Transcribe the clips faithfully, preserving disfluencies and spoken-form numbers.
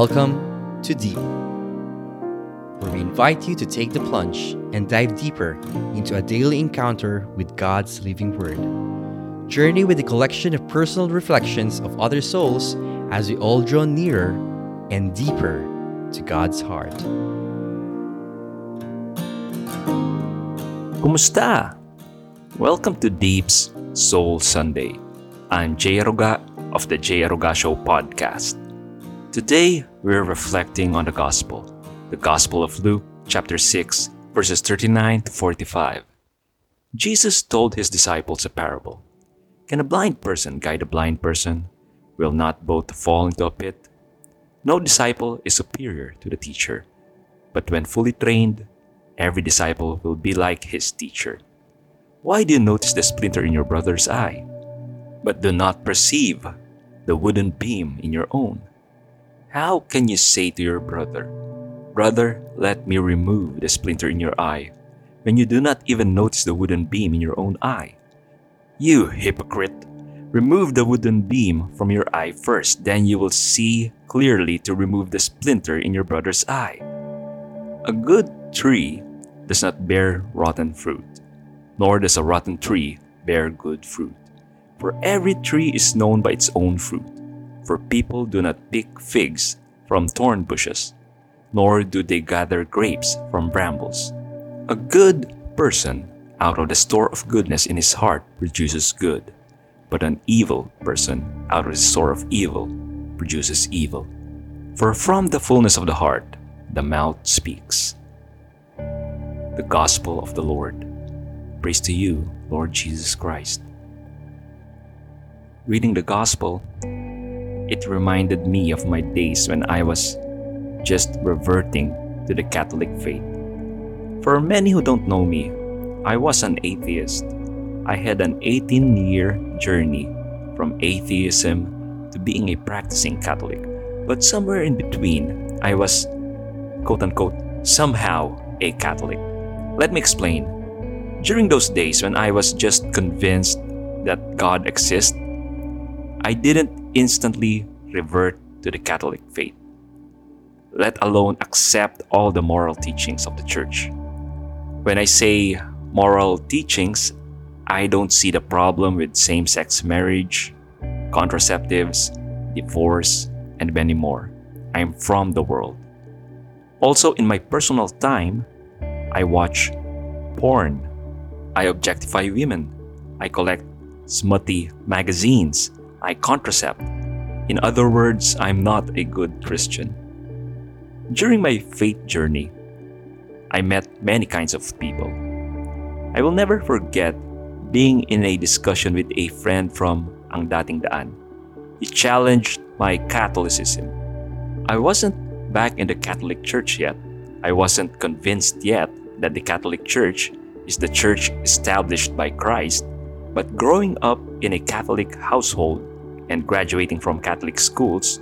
Welcome to Deep, where we invite you to take the plunge and dive deeper into a daily encounter with God's living Word. Journey with a collection of personal reflections of other souls as we all draw nearer and deeper to God's heart. Kumusta? Welcome to Deep's Soul Sunday. I'm Jay Ruga of the Jay Ruga Show podcast. Today, we're reflecting on the Gospel, the Gospel of Luke, chapter six, verses thirty-nine to forty-five. Jesus told his disciples a parable. Can a blind person guide a blind person? Will not both fall into a pit? No disciple is superior to the teacher, but when fully trained, every disciple will be like his teacher. Why do you notice the splinter in your brother's eye, but do not perceive the wooden beam in your own? How can you say to your brother, "Brother, let me remove the splinter in your eye," when you do not even notice the wooden beam in your own eye? You hypocrite! Remove the wooden beam from your eye first, then you will see clearly to remove the splinter in your brother's eye. A good tree does not bear rotten fruit, nor does a rotten tree bear good fruit. For every tree is known by its own fruit. For people do not pick figs from thorn bushes, nor do they gather grapes from brambles. A good person out of the store of goodness in his heart produces good, but an evil person out of the store of evil produces evil. For from the fullness of the heart, the mouth speaks. The Gospel of the Lord. Praise to you, Lord Jesus Christ. Reading the Gospel, it reminded me of my days when I was just reverting to the Catholic faith. For many who don't know me, I was an atheist. I had an eighteen-year journey from atheism to being a practicing Catholic. But somewhere in between, I was, quote-unquote, somehow a Catholic. Let me explain. During those days when I was just convinced that God exists, I didn't instantly revert to the Catholic faith, let alone accept all the moral teachings of the Church. When I say moral teachings, I don't see the problem with same-sex marriage, contraceptives, divorce, and many more. I am from the world. Also, in my personal time, I watch porn. I objectify women. I collect smutty magazines. I contracept. In other words, I'm not a good Christian. During my faith journey, I met many kinds of people. I will never forget being in a discussion with a friend from Ang Dating Daan. He challenged my Catholicism. I wasn't back in the Catholic Church yet. I wasn't convinced yet that the Catholic Church is the church established by Christ. But growing up in a Catholic household and graduating from Catholic schools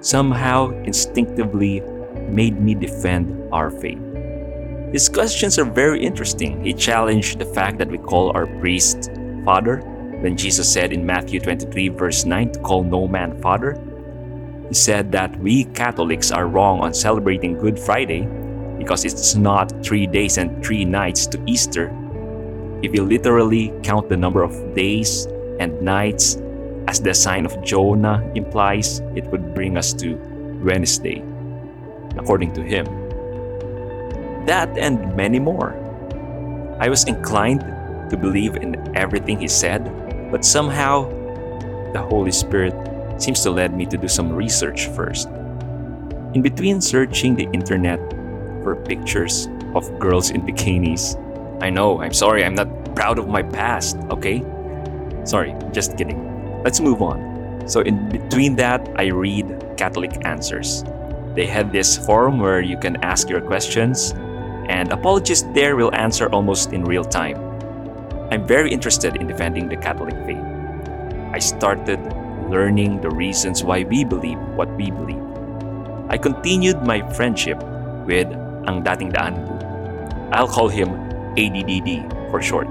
somehow instinctively made me defend our faith. His questions are very interesting. He challenged the fact that we call our priest Father, when Jesus said in Matthew twenty-three verse nine to call no man Father. He said that we Catholics are wrong on celebrating Good Friday because it's not three days and three nights to Easter. If you literally count the number of days and nights, as the sign of Jonah implies, it would bring us to Wednesday, according to him. That and many more. I was inclined to believe in everything he said, but somehow the Holy Spirit seems to lead me to do some research first. In between searching the internet for pictures of girls in bikinis, I know, I'm sorry, I'm not proud of my past, okay? Sorry, just kidding. Let's move on. So in between that, I read Catholic Answers. They had this forum where you can ask your questions, and apologists there will answer almost in real time. I'm very interested in defending the Catholic faith. I started learning the reasons why we believe what we believe. I continued my friendship with Ang Dating Daan. I'll call him A D D D for short.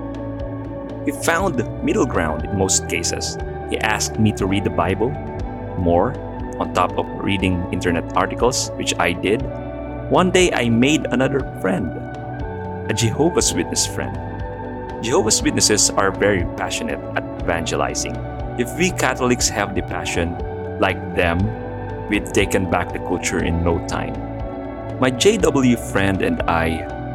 He found middle ground in most cases. He asked me to read the Bible more, on top of reading internet articles, which I did, one day I made another friend, a Jehovah's Witness friend. Jehovah's Witnesses are very passionate at evangelizing. If we Catholics have the passion, like them, we've taken back the culture in no time. My J W friend and I,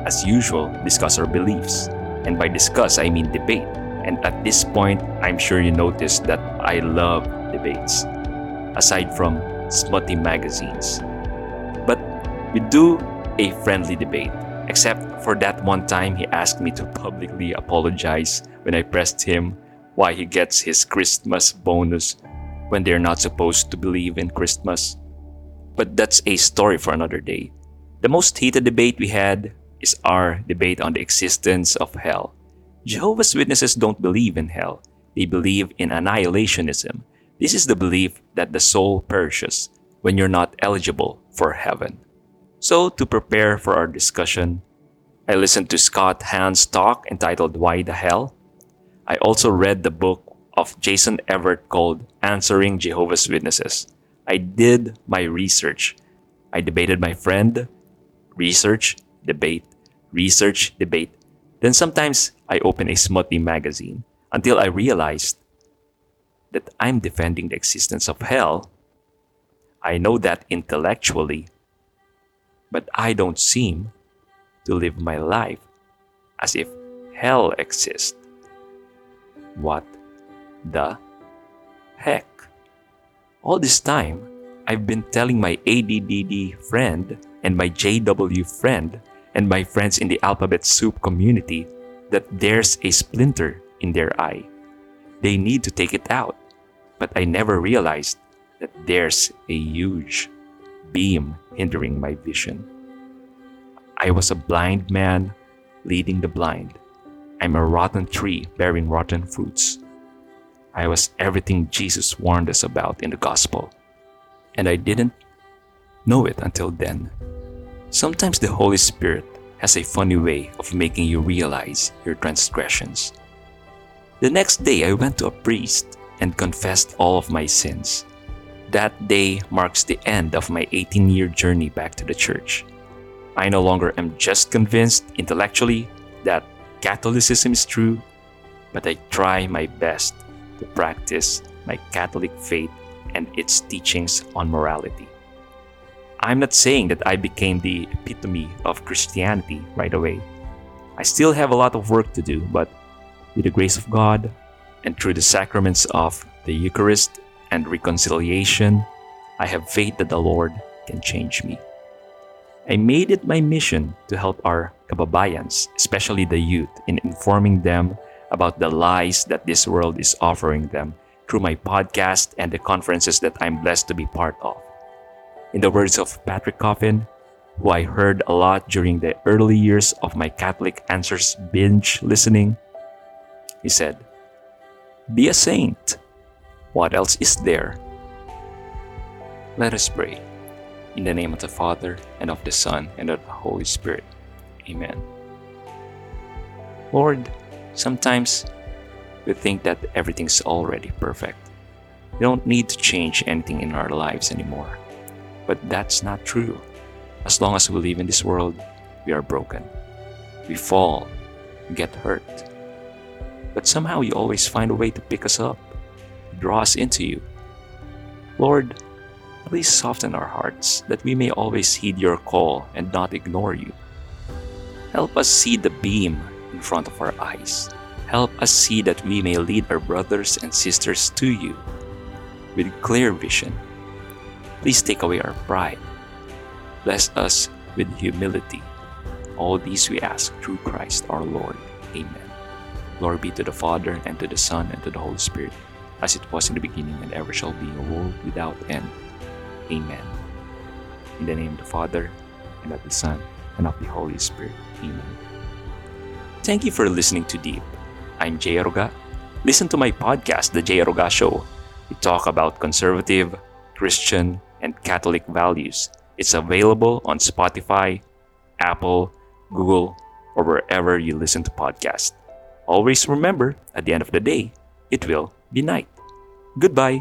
as usual, discuss our beliefs. And by discuss, I mean debate. And at this point, I'm sure you noticed that I love debates, aside from smutty magazines. But we do a friendly debate, except for that one time he asked me to publicly apologize when I pressed him why he gets his Christmas bonus when they're not supposed to believe in Christmas. But that's a story for another day. The most heated debate we had is our debate on the existence of hell. Jehovah's Witnesses don't believe in hell. They believe in annihilationism. This is the belief that the soul perishes when you're not eligible for heaven. So, to prepare for our discussion, I listened to Scott Hahn's talk entitled Why the Hell? I also read the book of Jason Everett called Answering Jehovah's Witnesses. I did my research. I debated my friend. Research, debate, research, debate. Then sometimes I open a smutty magazine until I realized that I'm defending the existence of hell. I know that intellectually, but I don't seem to live my life as if hell exists. What the heck? All this time, I've been telling my A D D D friend and my J W friend and my friends in the Alphabet Soup community that there's a splinter in their eye. They need to take it out. But I never realized that there's a huge beam hindering my vision. I was a blind man leading the blind. I'm a rotten tree bearing rotten fruits. I was everything Jesus warned us about in the gospel. And I didn't know it until then. Sometimes the Holy Spirit has a funny way of making you realize your transgressions. The next day, I went to a priest and confessed all of my sins. That day marks the end of my eighteen-year journey back to the church. I no longer am just convinced intellectually that Catholicism is true, but I try my best to practice my Catholic faith and its teachings on morality. I'm not saying that I became the epitome of Christianity right away. I still have a lot of work to do, but with the grace of God and through the sacraments of the Eucharist and reconciliation, I have faith that the Lord can change me. I made it my mission to help our kababayans, especially the youth, in informing them about the lies that this world is offering them through my podcast and the conferences that I'm blessed to be part of. In the words of Patrick Coffin, who I heard a lot during the early years of my Catholic Answers binge listening, he said, "Be a saint. What else is there?" Let us pray. In the name of the Father, and of the Son, and of the Holy Spirit. Amen. Lord, sometimes we think that everything's already perfect. We don't need to change anything in our lives anymore. But that's not true. As long as we live in this world, we are broken. We fall, get hurt. But somehow you always find a way to pick us up, draw us into you. Lord, please soften our hearts that we may always heed your call and not ignore you. Help us see the beam in front of our eyes. Help us see that we may lead our brothers and sisters to you with clear vision. Please take away our pride. Bless us with humility. All these we ask through Christ our Lord. Amen. Glory be to the Father, and to the Son, and to the Holy Spirit, as it was in the beginning, and ever shall be, a world without end. Amen. In the name of the Father, and of the Son, and of the Holy Spirit. Amen. Thank you for listening to Deep. I'm Jay Ruga. Listen to my podcast, The Jay Ruga Show. We talk about conservative, Christian, and Catholic values. It's available on Spotify, Apple, Google, or wherever you listen to podcasts. Always remember, at the end of the day, it will be night. Goodbye.